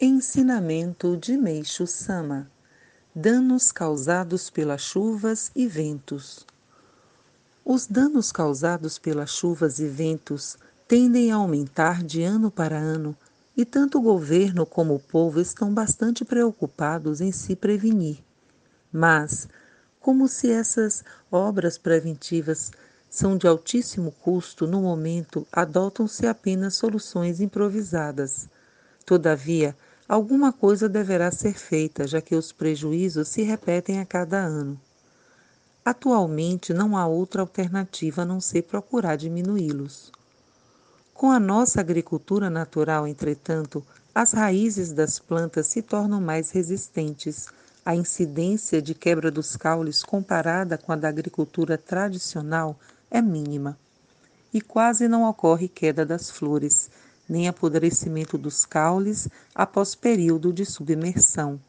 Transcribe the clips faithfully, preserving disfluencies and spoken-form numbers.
Ensinamento de Meishu Sama. Danos causados pelas chuvas e ventos. Os danos causados pelas chuvas e ventos tendem a aumentar de ano para ano, e tanto o governo como o povo estão bastante preocupados em se prevenir. Mas, como se essas obras preventivas são de altíssimo custo, no momento adotam-se apenas soluções improvisadas. Todavia, alguma coisa deverá ser feita, já que os prejuízos se repetem a cada ano. Atualmente, não há outra alternativa a não ser procurar diminuí-los. Com a nossa agricultura natural, entretanto, as raízes das plantas se tornam mais resistentes. A incidência de quebra dos caules comparada com a da agricultura tradicional é mínima, e quase não ocorre queda das flores, nem apodrecimento dos caules após período de submersão.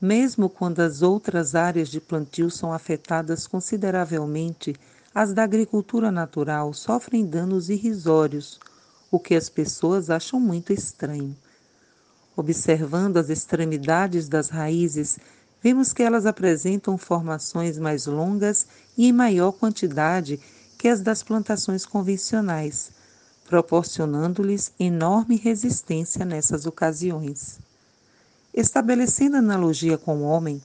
Mesmo quando as outras áreas de plantio são afetadas consideravelmente, as da agricultura natural sofrem danos irrisórios, o que as pessoas acham muito estranho. Observando as extremidades das raízes, vemos que elas apresentam formações mais longas e em maior quantidade que as das plantações convencionais, proporcionando-lhes enorme resistência nessas ocasiões. Estabelecendo analogia com o homem,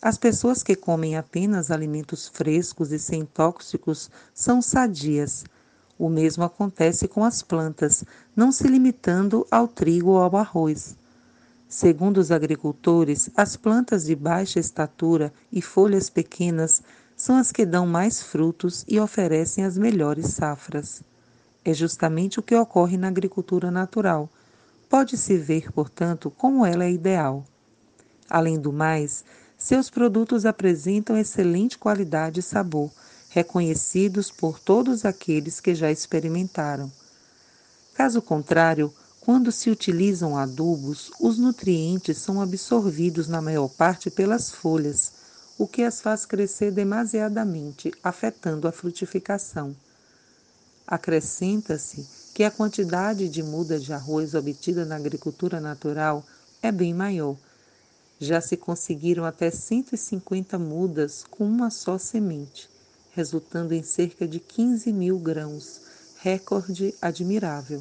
as pessoas que comem apenas alimentos frescos e sem tóxicos são sadias. O mesmo acontece com as plantas, não se limitando ao trigo ou ao arroz. Segundo os agricultores, as plantas de baixa estatura e folhas pequenas são as que dão mais frutos e oferecem as melhores safras. É justamente o que ocorre na agricultura natural. Pode-se ver, portanto, como ela é ideal. Além do mais, seus produtos apresentam excelente qualidade e sabor, reconhecidos por todos aqueles que já experimentaram. Caso contrário, quando se utilizam adubos, os nutrientes são absorvidos na maior parte pelas folhas, o que as faz crescer demasiadamente, afetando a frutificação. Acrescenta-se que a quantidade de muda de arroz obtida na agricultura natural é bem maior. Já se conseguiram até cento e cinquenta mudas com uma só semente, resultando em cerca de quinze mil grãos, recorde admirável.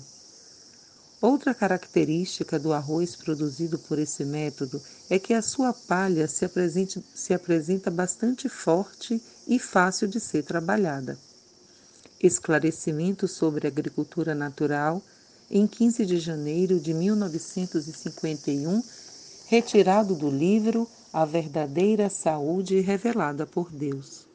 Outra característica do arroz produzido por esse método é que a sua palha se, se apresenta bastante forte e fácil de ser trabalhada. Esclarecimento sobre agricultura natural, em quinze de janeiro de mil novecentos e cinquenta e um, retirado do livro A Verdadeira Saúde Revelada por Deus.